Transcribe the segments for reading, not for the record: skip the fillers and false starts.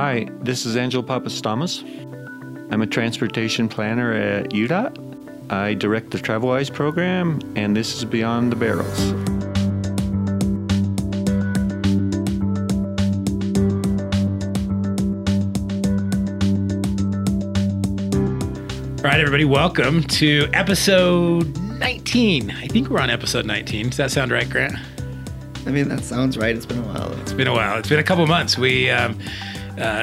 Hi, this is Angel Papastamas. I'm a transportation planner at UDOT. I direct the TravelWise program, and this is Beyond the Barrels. All right, everybody, welcome to episode 19. I think we're on episode 19. Does that sound right, Grant? I mean, that sounds right. It's been a while. It's been a while. It's been a couple of months. We,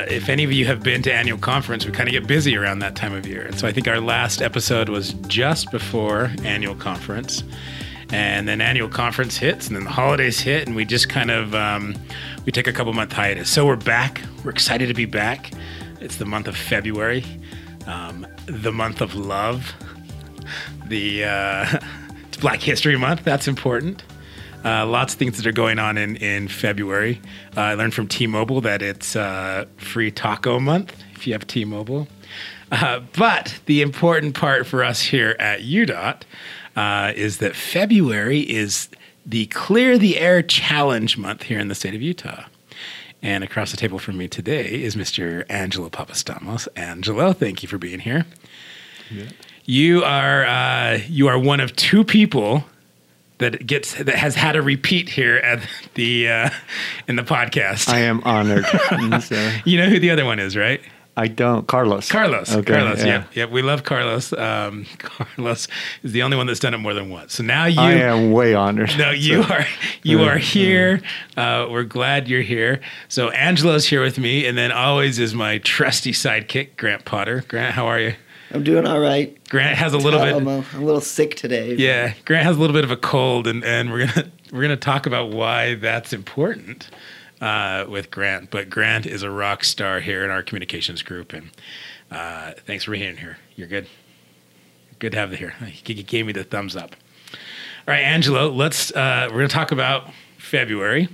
if any of you have been to annual conference, we kind of get busy around that time of year. And so I think our last episode was just before annual conference. And then annual conference hits, and then the holidays hit, and we just kind of, we take a couple-month hiatus. So we're back. We're excited to be back. It's the month of February, the month of love. It's Black History Month. That's important. Lots of things that are going on in February. I learned from T-Mobile that it's free taco month if you have T-Mobile. But the important part for us here at UDOT is that February is the Clear the Air Challenge month here in the state of Utah. And across the table from me today is Mr. Angelo Papastamos. Angelo, thank you for being here. Yeah. You are one of two people that has had a repeat here at the in the podcast. I am honored. You know who the other one is, right? I don't. Carlos. Okay, Carlos. Yeah. Yep. We love Carlos. Carlos is the only one that's done it more than once. So now I am way honored. No, you are here. We're glad you're here. So Angelo's here with me, and then always is my trusty sidekick, Grant Potter. Grant, how are you? I'm doing all right. Grant has a little bit. I'm a little sick today. Yeah, Grant has a little bit of a cold, and we're gonna talk about why that's important with Grant. But Grant is a rock star here in our communications group, and thanks for being here. You're good. Good to have you here. He gave me the thumbs up. All right, Angelo. We're gonna talk about February.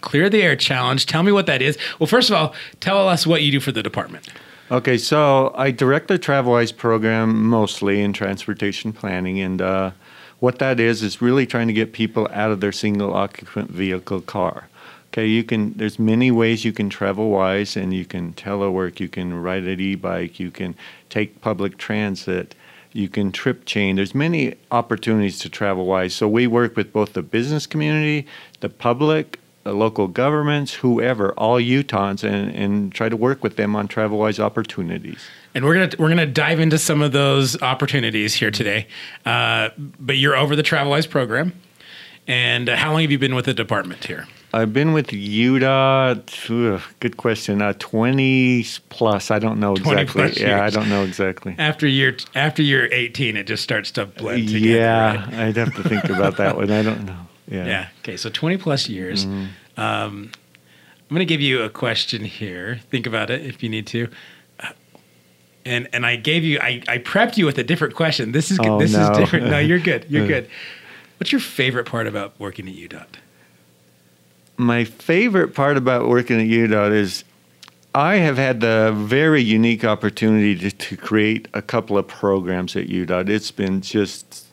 Clear the Air Challenge. Tell me what that is. Well, first of all, tell us what you do for the department. Okay, so I direct the TravelWise program mostly in transportation planning, and what that is really trying to get people out of their single occupant vehicle car. Okay, there's many ways you can travel wise, and you can telework, you can ride an e-bike, you can take public transit, you can trip chain. There's many opportunities to travel wise. So we work with both the business community, the public, the local governments, whoever, all Utahns, and try to work with them on TravelWise opportunities. And we're gonna dive into some of those opportunities here today. But you're over the TravelWise program, and how long have you been with the department here? I've been with UDOT, good question, 20 plus. I don't know exactly. Yeah, I don't know exactly. After year 18, it just starts to blend together. Yeah, right? I'd have to think about that one. I don't know. Yeah. Okay. So 20 plus years. Mm-hmm. I'm going to give you a question here. Think about it if you need to. And I gave you, I prepped you with a different question. This is different. No, you're good. You're good. What's your favorite part about working at UDOT? My favorite part about working at UDOT is I have had the very unique opportunity to create a couple of programs at UDOT. It's been just.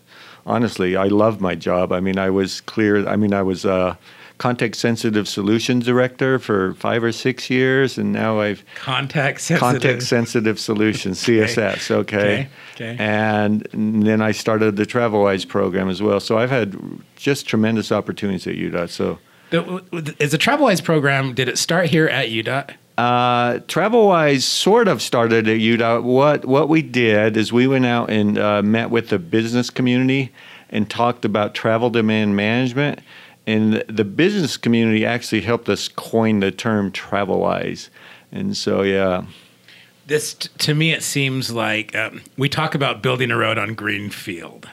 Honestly, I love my job. I mean, I was a contact-sensitive solutions director for 5 or 6 years, and now I've... Contact-sensitive solutions, okay. CSS, okay. And then I started the TravelWise program as well. So I've had just tremendous opportunities at UDOT. So, is the TravelWise program, did it start here at UDOT? TravelWise sort of started at UDOT. What we did is we went out and met with the business community and talked about travel demand management. And the business community actually helped us coin the term TravelWise. And so, yeah. This, to me, it seems like we talk about building a road on green field.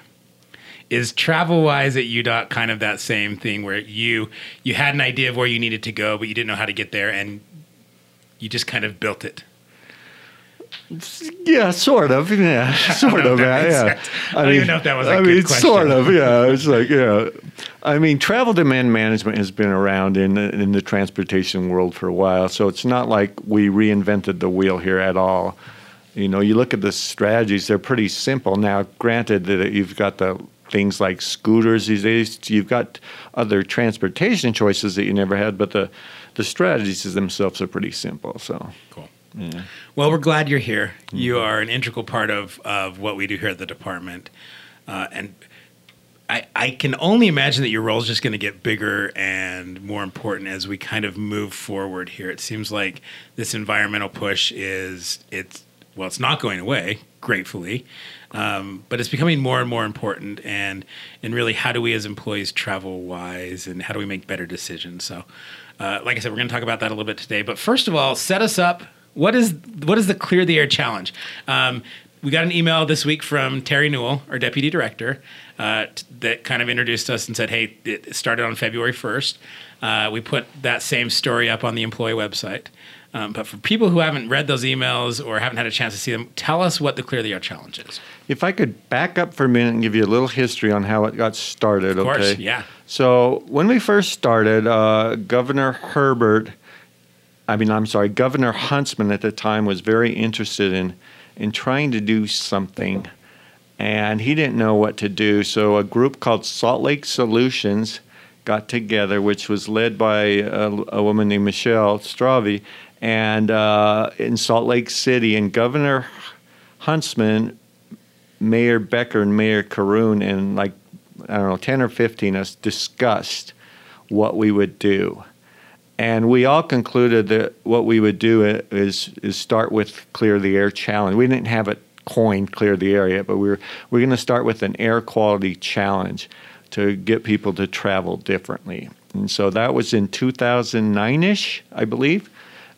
Is TravelWise at UDOT kind of that same thing where you had an idea of where you needed to go, but you didn't know how to get there, and you just kind of built it. Yeah, sort of. Yeah, sort of. Yeah. I don't even know if that was a good question. Sort of. Yeah, it's like yeah. I mean, travel demand management has been around in the transportation world for a while, so it's not like we reinvented the wheel here at all. You know, you look at the strategies; they're pretty simple. Now, granted that you've got the things like scooters these days. You've got other transportation choices that you never had, but the strategies themselves are pretty simple. So cool. Yeah. Well, we're glad you're here. Mm-hmm. You are an integral part of what we do here at the department. And I can only imagine that your role is just going to get bigger and more important as we kind of move forward here. It seems like this environmental push is, it's not going away, gratefully, but it's becoming more and more important. And really, how do we as employees travel wise, and how do we make better decisions? So, like I said, we're going to talk about that a little bit today. But first of all, set us up. What is the Clear the Air Challenge? We got an email this week from Terry Newell, our deputy director, that kind of introduced us and said, hey, it started on February 1st. We put that same story up on the employee website. But for people who haven't read those emails or haven't had a chance to see them, tell us what the Clear the Air Challenge is. If I could back up for a minute and give you a little history on how it got started, okay? Of course, yeah. So when we first started, Governor Huntsman at the time was very interested in trying to do something, and he didn't know what to do. So a group called Salt Lake Solutions got together, which was led by a woman named Michelle Stravi, and in Salt Lake City. And Governor Huntsman, Mayor Becker, and Mayor Corroon, and 10 or 15 of us discussed what we would do. And we all concluded that what we would do is start with Clear the Air Challenge. We didn't have it coined Clear the Air yet, but we're going to start with an air quality challenge to get people to travel differently. And so that was in 2009-ish, I believe.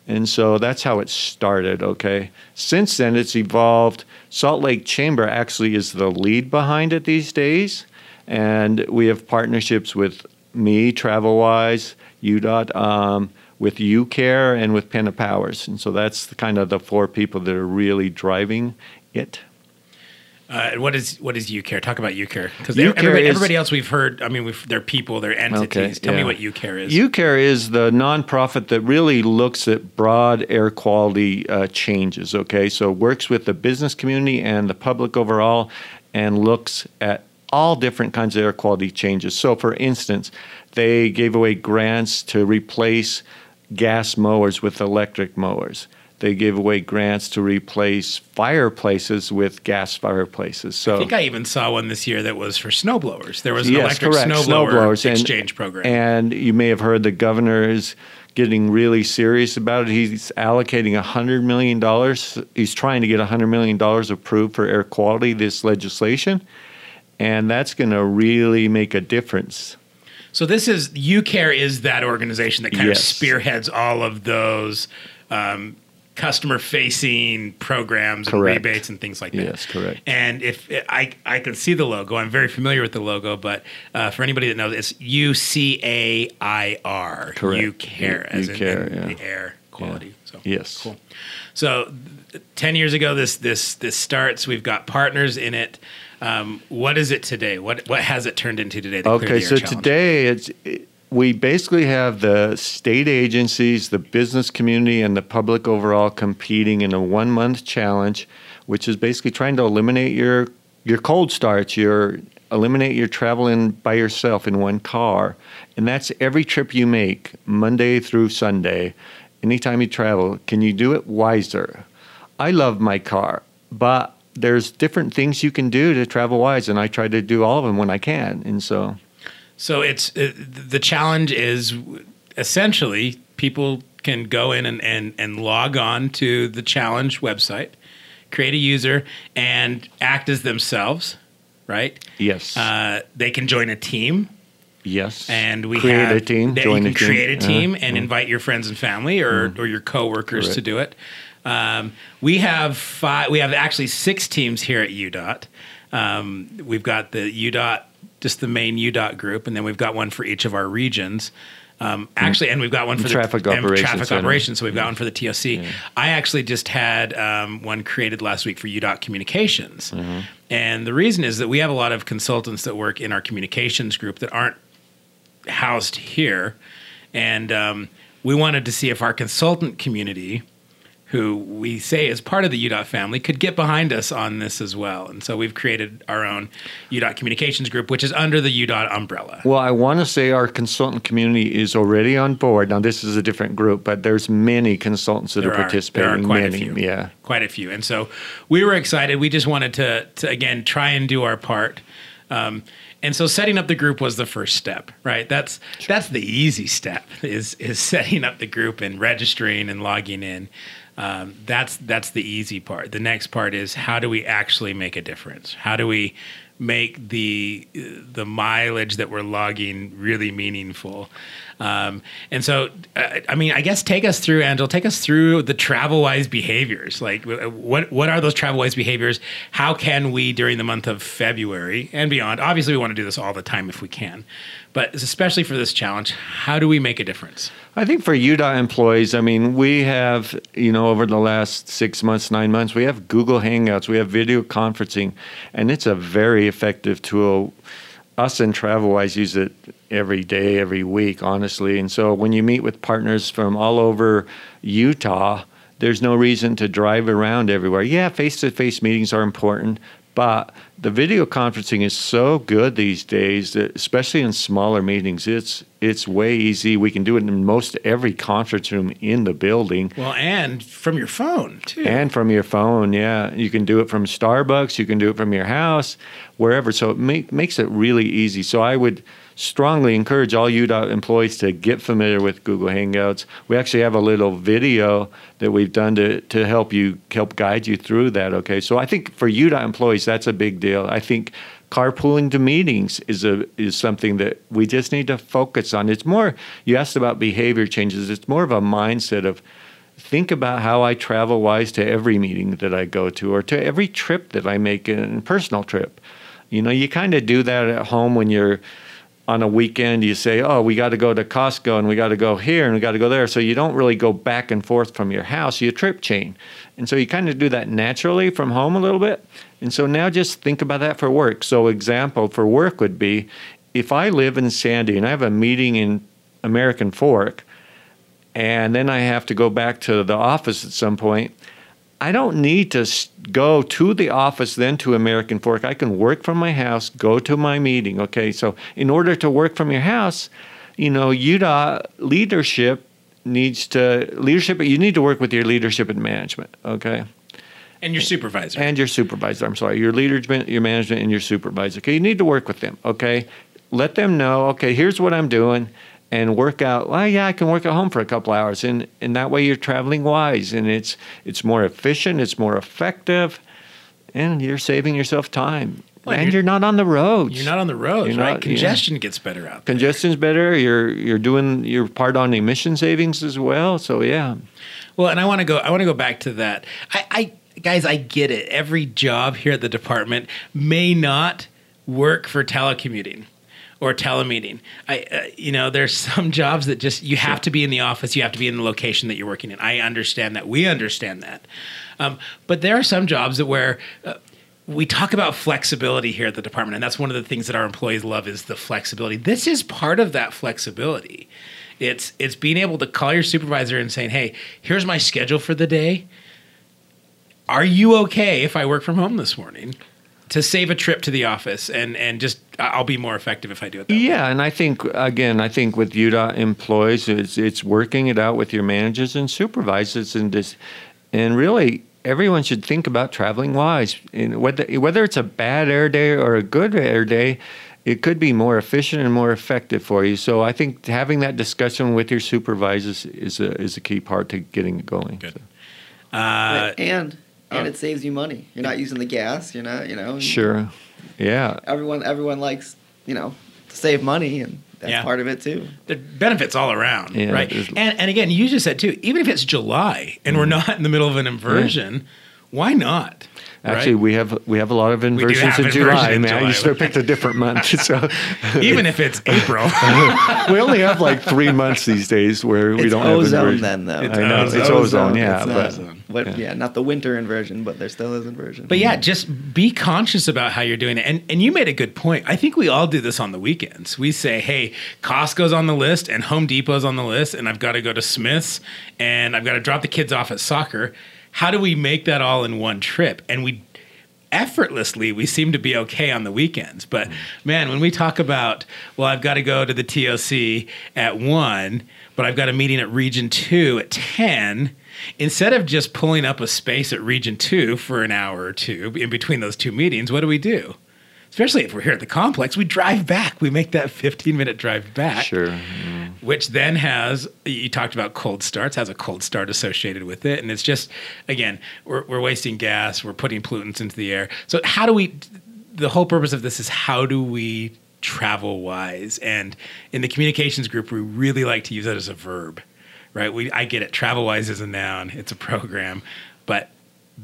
And so that's how it started, okay? Since then, it's evolved. Salt Lake Chamber actually is the lead behind it these days. And we have partnerships with me, TravelWise, UDOT, with UCARE, and with Penna Powers. And so that's the four people that are really driving it. And what is UCARE? Talk about UCARE, because everybody else we've heard. I mean, they're people, they're entities. Okay, Tell me what UCARE is. UCARE is the nonprofit that really looks at broad air quality changes. Okay, so works with the business community and the public overall, and looks at all different kinds of air quality changes. So, for instance, they gave away grants to replace gas mowers with electric mowers. They gave away grants to replace fireplaces with gas fireplaces. So I think I even saw one this year that was for snowblowers. There was an electric snowblowers exchange program. And you may have heard the governor is getting really serious about it. He's allocating $100 million. He's trying to get $100 million approved for air quality, this legislation. And that's going to really make a difference. So this is, UCARE is that organization that kind of spearheads all of those customer-facing programs and rebates and things like that. Yes, correct. And if I can see the logo. I'm very familiar with the logo, but for anybody that knows, it's UCAIR. Correct. UCARE, as in the air quality. Yeah. So, yes. Cool. So 10 years ago, this starts. We've got partners in it. What is it today? What has it turned into today? Okay, so today we basically have the state agencies, the business community, and the public overall competing in a 1-month challenge, which is basically trying to eliminate your cold starts, eliminate your traveling by yourself in one car. And that's every trip you make, Monday through Sunday. Anytime you travel, can you do it wiser? I love my car, but there's different things you can do to travel wise, and I try to do all of them when I can. And so it's the challenge is essentially people can go in and log on to the challenge website, create a user, and act as themselves, right? Yes. They can join a team. Yes. And we create a team. Join you can a create team. A team and invite your friends and family or your coworkers to do it. We have actually 6 teams here at UDOT. We've got the UDOT, just the main UDOT group, and then we've got one for each of our regions. And we've got one for traffic operations. So we've got one for the TOC. Yeah. I actually just had one created last week for UDOT communications. Mm-hmm. And the reason is that we have a lot of consultants that work in our communications group that aren't housed here. And we wanted to see if our consultant community who we say is part of the UDOT family, could get behind us on this as well. And so we've created our own UDOT communications group, which is under the UDOT umbrella. Well, I want to say our consultant community is already on board. Now, this is a different group, but there's many consultants that are participating. There are quite a few. Yeah. Quite a few. And so we were excited. We just wanted to again, try and do our part. And so setting up the group was the first step, right? That's the easy step is setting up the group and registering and logging in. That's the easy part. The next part is, how do we actually make a difference? How do we make the mileage that we're logging really meaningful? I guess take us through, Angel, take us through the TravelWise behaviors. Like what are those TravelWise behaviors? How can we, during the month of February and beyond, obviously we want to do this all the time if we can, but especially for this challenge, how do we make a difference? I think for UDOT employees, I mean, we have, over the last 6 months, 9 months, we have Google Hangouts, we have video conferencing, and it's a very effective tool. Us and TravelWise use it every day, every week, honestly. And so when you meet with partners from all over Utah, there's no reason to drive around everywhere. Yeah, face-to-face meetings are important, but the video conferencing is so good these days, especially in smaller meetings. It's way easy. We can do it in most every conference room in the building. Well, and from your phone, too. And from your phone, yeah. You can do it from Starbucks. You can do it from your house, wherever. So it makes it really easy. So I would strongly encourage all UDOT employees to get familiar with Google Hangouts. We actually have a little video that we've done to help guide you through that, okay? So I think for UDOT employees, that's a big deal. I think carpooling to meetings is something that we just need to focus on. It's more, you asked about behavior changes, it's more of a mindset of, think about how I travel wise to every meeting that I go to or to every trip that I make, in a personal trip. You kind of do that at home when you're on a weekend, you say, oh, we got to go to Costco and we got to go here and we got to go there. So you don't really go back and forth from your house, you trip chain. And so you kind of do that naturally from home a little bit. And so now just think about that for work. So example for work would be, if I live in Sandy and I have a meeting in American Fork, and then I have to go back to the office at some point, I don't need to go to the office, then to American Fork. I can work from my house, go to my meeting, okay? So in order to work from your house, UDOT you need to work with your leadership and management, okay? And your supervisor. Your leadership, your management, and your supervisor, okay? You need to work with them, okay? Let them know, okay, here's what I'm doing. And work out, well, yeah, I can work at home for a couple hours. And that way you're traveling wise. And it's more efficient. It's more effective. And you're saving yourself time. Well, and you're not on the roads. You're not on the roads, right? Congestion gets better out there. Congestion's better. You're doing your part on emission savings as well. So, yeah. Well, and I want to go back to that. Guys, I get it. Every job here at the department may not work for telecommuting or telemeeting. There's some jobs that just, you have to be in the office, you have to be in the location that you're working in. I understand that. We understand that. But there are some jobs that where we talk about flexibility here at the department, and that's one of the things that our employees love is the flexibility. This is part of that flexibility. It's being able to call your supervisor and saying, hey, here's my schedule for the day. Are you okay if I work from home this morning? To save a trip to the office and just I'll be more effective if I do it that way. Yeah, and I think with UDOT employees, it's working it out with your managers and supervisors and really everyone should think about traveling wise. And whether it's a bad air day or a good air day, it could be more efficient and more effective for you. So I think having that discussion with your supervisors is a key part to getting it going. Good. So. And it saves you money. You're not using the gas. You're not, Sure, yeah. Everyone likes, to save money, and that's part of it too. The benefits all around, right? And again, you just said too. Even if it's July and we're not in the middle of an inversion, why not? Actually, right? we have a lot of inversions in July, man. You should have picked a different month. So even if it's April, we only have like 3 months these days where we don't have inversion. Then though, I know it's ozone. Yeah, it's ozone. But yeah, not the winter inversion, but there still is inversion. But yeah, just be conscious about how you're doing it. And you made a good point. I think we all do this on the weekends. We say, hey, Costco's on the list and Home Depot's on the list, and I've got to go to Smith's, and I've got to drop the kids off at soccer. How do we make that all in one trip? And we effortlessly, we seem to be okay on the weekends. But man, when we talk about, well, I've got to go to the TOC at 1, but I've got a meeting at Region 2 at 10, instead of just pulling up a space at Region 2 for an hour or two in between those two meetings, what do we do? Especially if we're here at the complex, we drive back. We make that 15-minute drive back. Sure. Yeah. Which then has, you talked about cold starts, has a cold start associated with it. And it's just, again, we're wasting gas. We're putting pollutants into the air. So how do we, the whole purpose of this is how do we travel wise? And in the communications group, we really like to use that as a verb, right? I get it. TravelWise is a noun. It's a program. But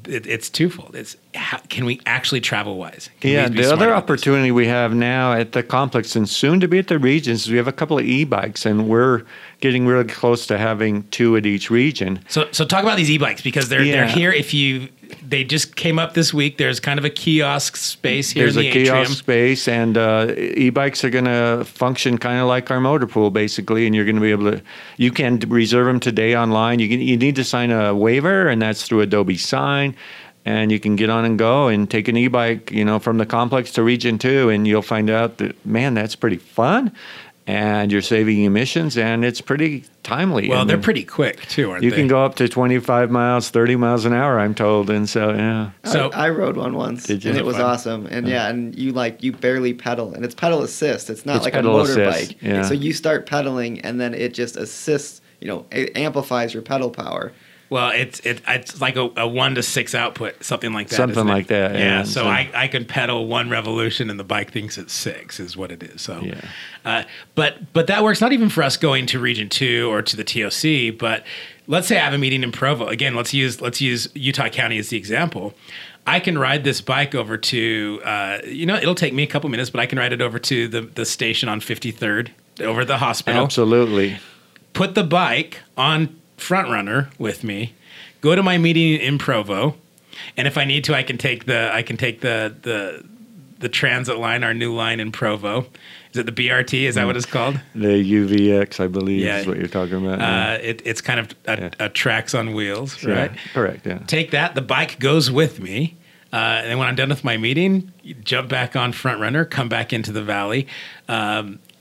it's twofold. It's how, can we actually travel wise? Yeah, the other opportunity we have now at the complex and soon to be at the regions is we have a couple of e-bikes, and we're getting really close to having 2 at each region. So talk about these e-bikes because they're here. They just came up this week. There's kind of a kiosk space here. There's in the atrium. There's a kiosk space, and e-bikes are going to function kind of like our motor pool, basically. And you're going to be able to, you can reserve them today online. You need to sign a waiver, and that's through Adobe Sign. And you can get on and go and take an e-bike, from the complex to Region 2, and you'll find out that, man, that's pretty fun. And you're saving emissions, and it's pretty timely. Well, they're pretty quick, too, aren't they? You can go up to 25 miles, 30 miles an hour, I'm told. And so, yeah. So I rode one once, and it was awesome. And yeah, and you barely pedal. And it's pedal assist. It's not like a motorbike. Yeah. So you start pedaling, and then it just assists, it amplifies your pedal power. Well, it's like a 1 to 6 output, something like that. Something like that. Yeah. So I can pedal 1 revolution, and the bike thinks it's 6, is what it is. So, yeah. But that works not even for us going to Region 2 or to the TOC. But let's say I have a meeting in Provo. Again, let's use Utah County as the example. I can ride this bike over to it'll take me a couple minutes, but I can ride it over to the station on 53rd over the hospital. Absolutely. Put the bike on Front Runner with me, go to my meeting in Provo, and if I need to, I can take the transit line, our new line in Provo. Is it the BRT? Is that what it's called? The UVX, I believe, is what you're talking about. Yeah. It's kind of a tracks on wheels, sure. Right? Correct. Yeah. Take that. The bike goes with me, and then when I'm done with my meeting, jump back on Front Runner, come back into the valley.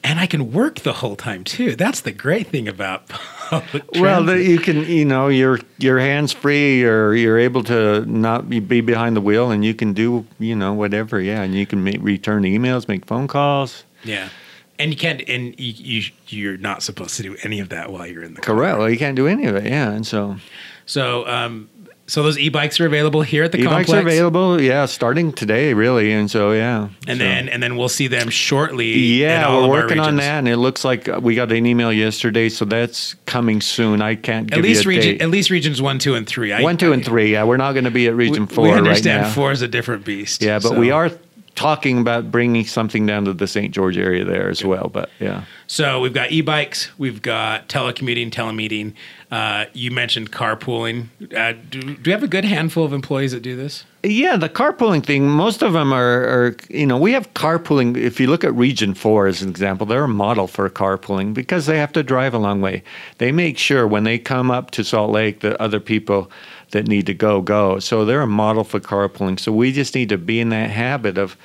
And I can work the whole time too. That's the great thing about public transit. Well, you can, you're hands free, or you're able to not be behind the wheel, and you can do, whatever. Yeah, and you can return emails, make phone calls. Yeah, and you can't, and you're not supposed to do any of that while you're in the car. Correct. Well, you can't do any of it. Yeah, and so. So those e-bikes are available here at the complex? E-bikes are available, yeah, starting today, really, and so, yeah. And then we'll see them shortly in all of our regions. Yeah, we're working on that, and it looks like we got an email yesterday, so that's coming soon. I can't give you a date. At least regions 1, 2, and 3. 1, 2, and 3, yeah. We're not going to be at Region 4 right now. We understand 4 is a different beast. Yeah, but we are talking about bringing something down to the St. George area there as well, but yeah. So we've got e-bikes, we've got telemeeting. You mentioned carpooling. Do you have a good handful of employees that do this? Yeah, the carpooling thing, most of them are we have carpooling. If you look at Region 4 as an example, they're a model for carpooling because they have to drive a long way. They make sure when they come up to Salt Lake that other people that need to go. So they're a model for carpooling. So we just need to be in that habit of,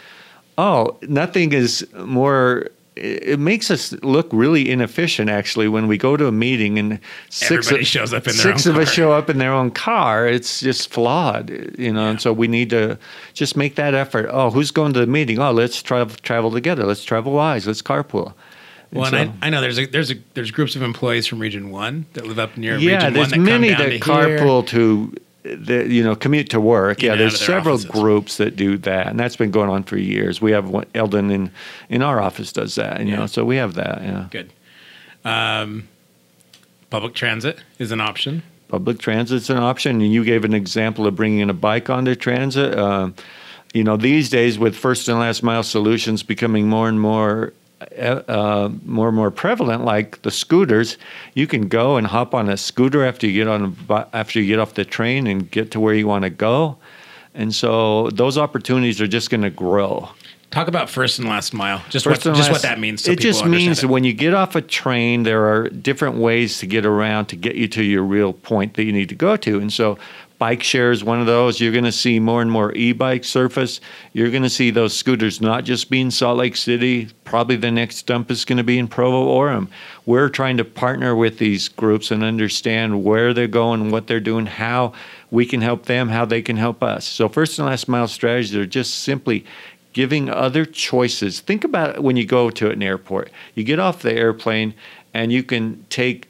nothing is more... It makes us look really inefficient, actually, when we go to a meeting and six of us show up in their own car. It's just flawed, Yeah. And so we need to just make that effort. Oh, who's going to the meeting? Oh, let's travel together. Let's travel wise. Let's carpool. Well, I know there's groups of employees from Region 1 that live up near Region 1 that come down to here. Yeah, there's many that carpool to. The, commute to work. Yeah, there's several groups that do that, and that's been going on for years. We have one, Eldon in our office does that, so we have that. Yeah, good. Public transit is an option. public transit's an option, and you gave an example of bringing a bike onto transit. You know, these days with first and last mile solutions becoming more and more prevalent, like the scooters, you can go and hop on a scooter after you get off the train and get to where you want to go. And so those opportunities are just going to grow. Talk about first and last mile. Just what that means to people. It just means that when you get off a train, there are different ways to get around to get you to your real point that you need to go to. And so bike share is one of those. You're going to see more and more e-bike surface. You're going to see those scooters not just be in Salt Lake City. Probably the next dump is going to be in Provo, Orem. We're trying to partner with these groups and understand where they're going, what they're doing, how we can help them, how they can help us. So first and last mile strategies are just simply giving other choices. Think about it when you go to an airport. You get off the airplane and you can take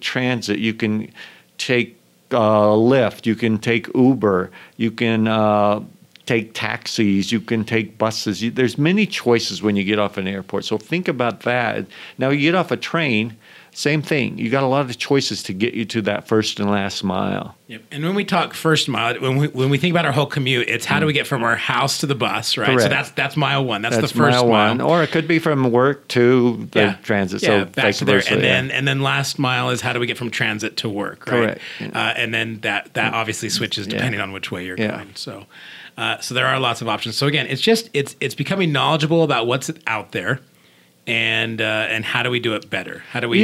transit, you can take Lyft, you can take Uber, you can take taxis, you can take buses. There's many choices when you get off an airport. So think about that. Now you get off a train, same thing. You got a lot of choices to get you to that first and last mile. Yep. And when we talk first mile, when we think about our whole commute, it's how do we get from our house to the bus, right? Correct. So that's mile one. That's the first mile. Or it could be from work to the transit. Yeah, so back to there. And then last mile is how do we get from transit to work, right? Correct. And then that obviously switches depending on which way you're going. So there are lots of options. So again, it's becoming knowledgeable about what's out there. And how do we do it better? How do we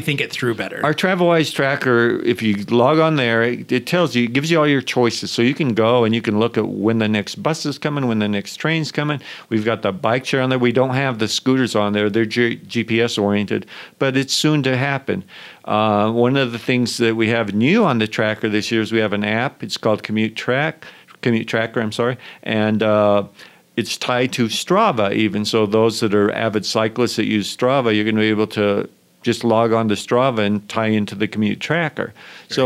think it through better? Our TravelWise tracker, if you log on there, it tells you, it gives you all your choices. So you can go and you can look at when the next bus is coming, when the next train's coming. We've got the bike share on there. We don't have the scooters on there. They're GPS oriented, but it's soon to happen. One of the things that we have new on the tracker this year is we have an app. It's called Commute Tracker. And, it's tied to Strava even, so those that are avid cyclists that use Strava, you're going to be able to just log on to Strava and tie into the commute tracker. Very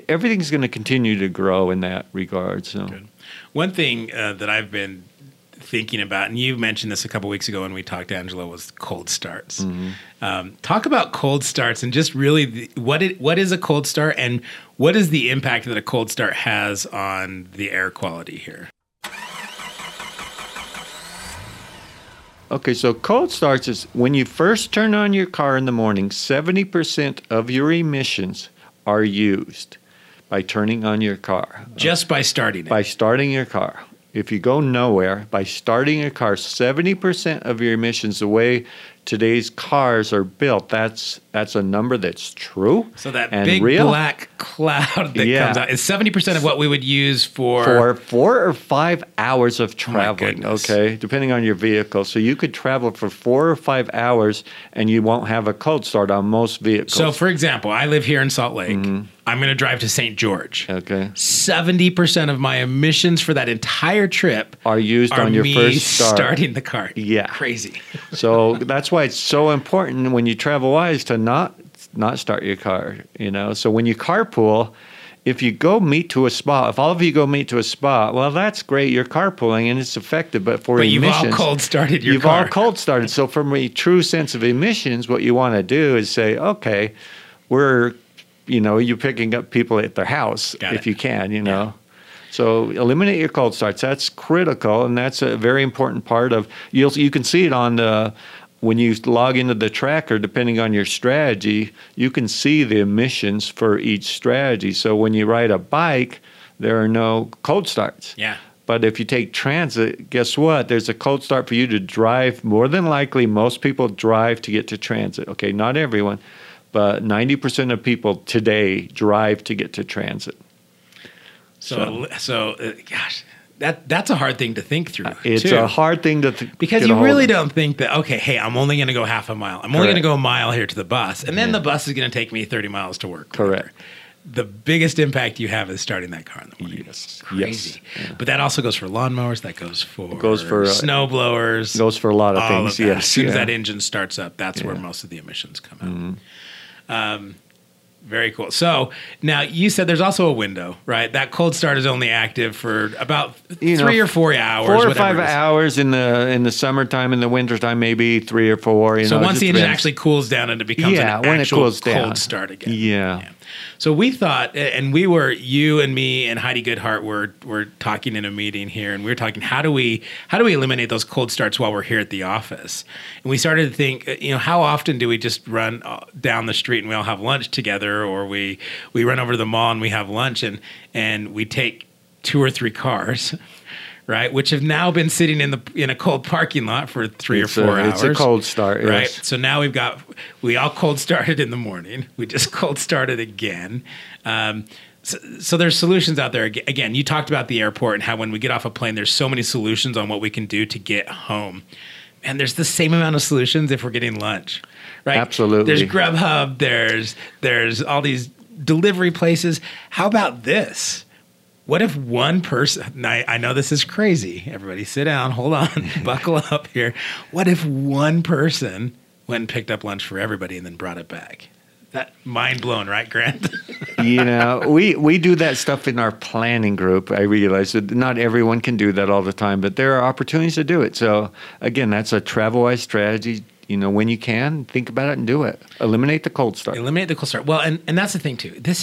cool. Everything's going to continue to grow in that regard. So, good. One thing that I've been thinking about, and you mentioned this a couple weeks ago when we talked to Angela, was cold starts. Mm-hmm. Talk about cold starts and just really what is a cold start and what is the impact that a cold start has on the air quality here? Okay, so cold starts is when you first turn on your car in the morning, 70% of your emissions are used by turning on your car. Just by starting it? By starting your car. If you go nowhere, by starting your car, 70% of your emissions, the way today's cars are built, that's a number that's true. So that big black cloud that comes out is 70% of what we would use for 4 or 5 hours of traveling, okay, depending on your vehicle. So you could travel for 4 or 5 hours and you won't have a cold start on most vehicles. So for example, I live here in Salt Lake. Mm-hmm. I'm going to drive to St. George. Okay. 70% of my emissions for that entire trip are used on your first start. Starting the car. Yeah. Crazy. So that's why it's so important when you travel wise to not start your car, you know. So when you carpool, if you go meet to a spot, if all of you go meet to a spot, well, that's great. You're carpooling and it's effective, but for emissions, you've all cold started your car. You've all cold started. So from a true sense of emissions, what you want to do is say, okay, you're picking up people at their house if you can, you know. Yeah. So eliminate your cold starts. That's critical, and that's a very important part of – you can see it on the – when you log into the tracker, depending on your strategy, you can see the emissions for each strategy. So when you ride a bike, there are no cold starts. Yeah. But if you take transit, guess what? There's a cold start for you to drive. More than likely, most people drive to get to transit. Okay, not everyone. But 90% of people today drive to get to transit. So, that's a hard thing to think through. It's a hard thing to think because you really don't think that, okay, hey, I'm only going to go half a mile. I'm only going to go a mile here to the bus. And then the bus is going to take me 30 miles to work. Correct. Later. The biggest impact you have is starting that car in the morning. Yes. Crazy. Yes. Yeah. But that also goes for lawnmowers. That goes for snow blowers. Goes for a lot of things. Yes. As soon as that engine starts up, that's where most of the emissions come out. Mm-hmm. Very cool. So now you said there's also a window, right? That cold start is only active for about 3 or 4 hours. 4 or 5 hours in the summertime, in the wintertime, maybe 3 or 4. So once the engine actually cools down and it becomes an actual cold start again. Yeah. So we thought, and we were, you and me and Heidi Goodhart were talking in a meeting here, and we were talking, how do we eliminate those cold starts while we're here at the office? And we started to think, you know, how often do we just run down the street and we all have lunch together, or we run over to the mall and we have lunch, and we take 2 or 3 cars, right, which have now been sitting in a cold parking lot for three or four hours. It's a cold start, yes. Right? So now we all cold started in the morning. We just cold started again. So there's solutions out there. Again, you talked about the airport and how when we get off a plane, there's so many solutions on what we can do to get home. And there's the same amount of solutions if we're getting lunch, right? Absolutely. There's Grubhub. There's all these delivery places. How about this? What if one person, I know this is crazy, everybody sit down, hold on, buckle up here. What if one person went and picked up lunch for everybody and then brought it back? That mind blown, right, Grant? You know, we do that stuff in our planning group. I realize that not everyone can do that all the time, but there are opportunities to do it. So again, that's a TravelWise strategy. You know, when you can, think about it and do it. Eliminate the cold start. Eliminate the cold start. Well, and that's the thing too. This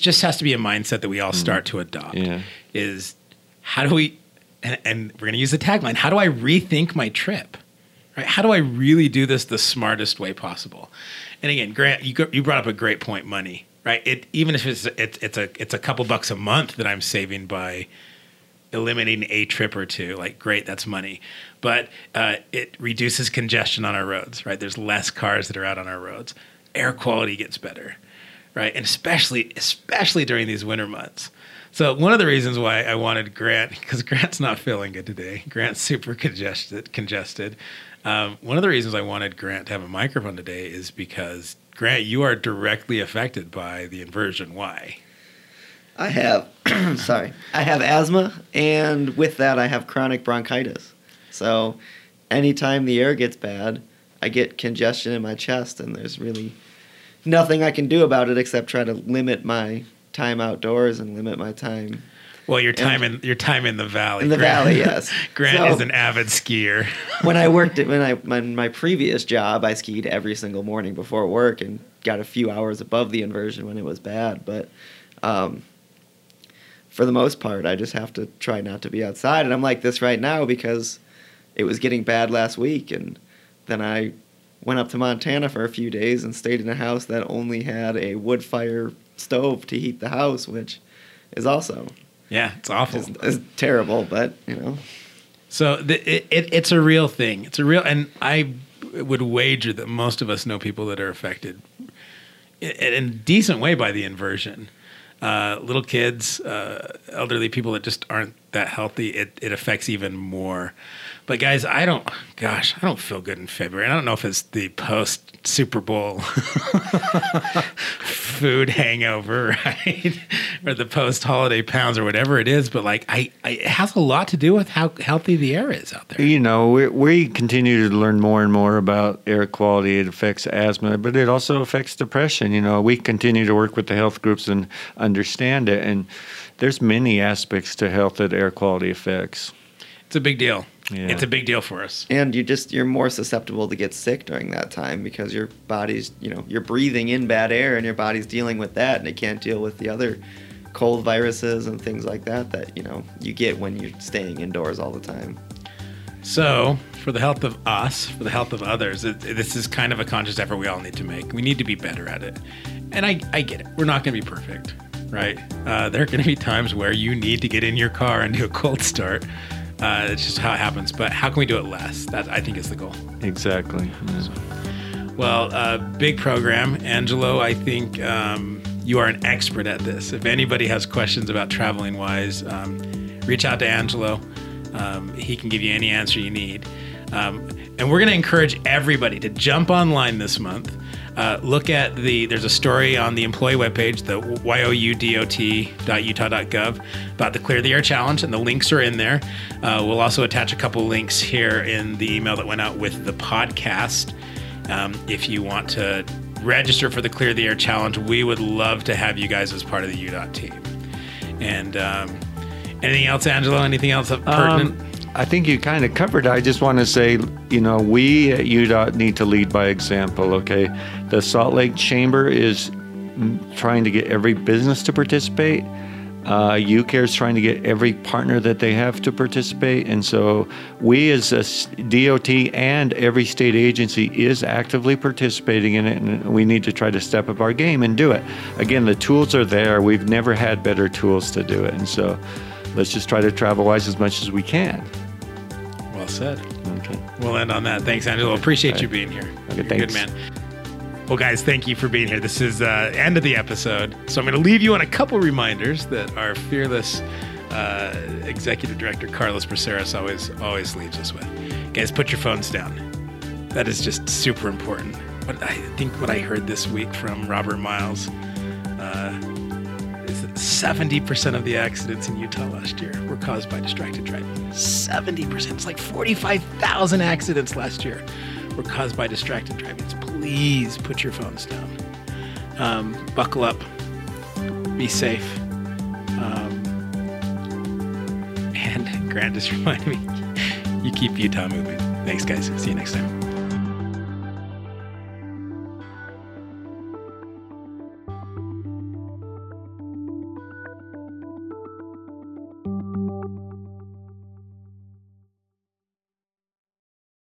just has to be a mindset that we all start to adopt. Yeah. Is how do we, and we're going to use the tagline, how do I rethink my trip? Right? How do I really do this the smartest way possible? And again, Grant, you brought up a great point, money, right? Even if it's a couple bucks a month that I'm saving by eliminating a trip or two, like, great, that's money. But it reduces congestion on our roads, right? There's less cars that are out on our roads. Air quality gets better, right? And especially during these winter months. So one of the reasons why I wanted Grant, because Grant's not feeling good today. Grant's super congested. One of the reasons I wanted Grant to have a microphone today is because, Grant, you are directly affected by the inversion. Why? I have asthma, and with that, I have chronic bronchitis. So anytime the air gets bad, I get congestion in my chest, and there's really nothing I can do about it except try to limit my time outdoors and limit my time. Well, your time in the valley. In the valley, yes. Grant is an avid skier. When my previous job, I skied every single morning before work and got a few hours above the inversion when it was bad, but for the most part, I just have to try not to be outside. And I'm like this right now because it was getting bad last week. And then I went up to Montana for a few days and stayed in a house that only had a wood fire stove to heat the house, which is also... Yeah, it's awful. It's terrible, but, you know. So it's a real thing. It's a real... And I would wager that most of us know people that are affected in a decent way by the inversion. Little kids, elderly people that just aren't that healthy, it affects even more. But guys, I don't feel good in February. I don't know if it's the post Super Bowl food hangover, right? Or the post holiday pounds or whatever it is. But like, it has a lot to do with how healthy the air is out there. You know, we continue to learn more and more about air quality. It affects asthma, but it also affects depression. You know, we continue to work with the health groups and understand it. And there's many aspects to health that air quality affects. It's a big deal. Yeah. It's a big deal for us. And you're more susceptible to get sick during that time because your body's, you know, you're breathing in bad air and your body's dealing with that, and it can't deal with the other cold viruses and things like that, you know, you get when you're staying indoors all the time. So for the health of us, for the health of others, this is kind of a conscious effort we all need to make. We need to be better at it. And I get it. We're not going to be perfect, right? There are going to be times where you need to get in your car and do a cold start. It's just how it happens. But how can we do it less? That, I think, is the goal. Exactly. Yeah. Well, big program. Angelo, I think you are an expert at this. If anybody has questions about traveling wise, reach out to Angelo. He can give you any answer you need. And we're going to encourage everybody to jump online this month. Look at there's a story on the employee webpage, the youdot.utah.gov, about the Clear the Air Challenge, and the links are in there. We'll also attach a couple links here in the email that went out with the podcast. If you want to register for the Clear the Air Challenge, we would love to have you guys as part of the UDOT team. And anything else, Angelo? Anything else pertinent? I think you kind of covered it. I just want to say, you know, we at UDOT need to lead by example, okay? The Salt Lake Chamber is trying to get every business to participate. UCARE is trying to get every partner that they have to participate. And so we as a DOT and every state agency is actively participating in it, and we need to try to step up our game and do it. Again, the tools are there. We've never had better tools to do it. And so let's just try to TravelWise as much as we can. Well said. Okay. We'll end on that. Thanks, Angelo. Appreciate you being here. Okay, you're thanks. Good man. Well, guys, thank you for being here. This is the end of the episode. So I'm going to leave you on a couple reminders that our fearless executive director, Carlos Priseras, always leaves us with. Guys, put your phones down. That is just super important. But I think what I heard this week from Robert Miles is that 70% of the accidents in Utah last year were caused by distracted driving. 70%. It's like 45,000 accidents last year were caused by distracted driving. So please put your phones down. Buckle up. Be safe. And Grant just reminded me, you keep Utah moving. Thanks, guys. See you next time.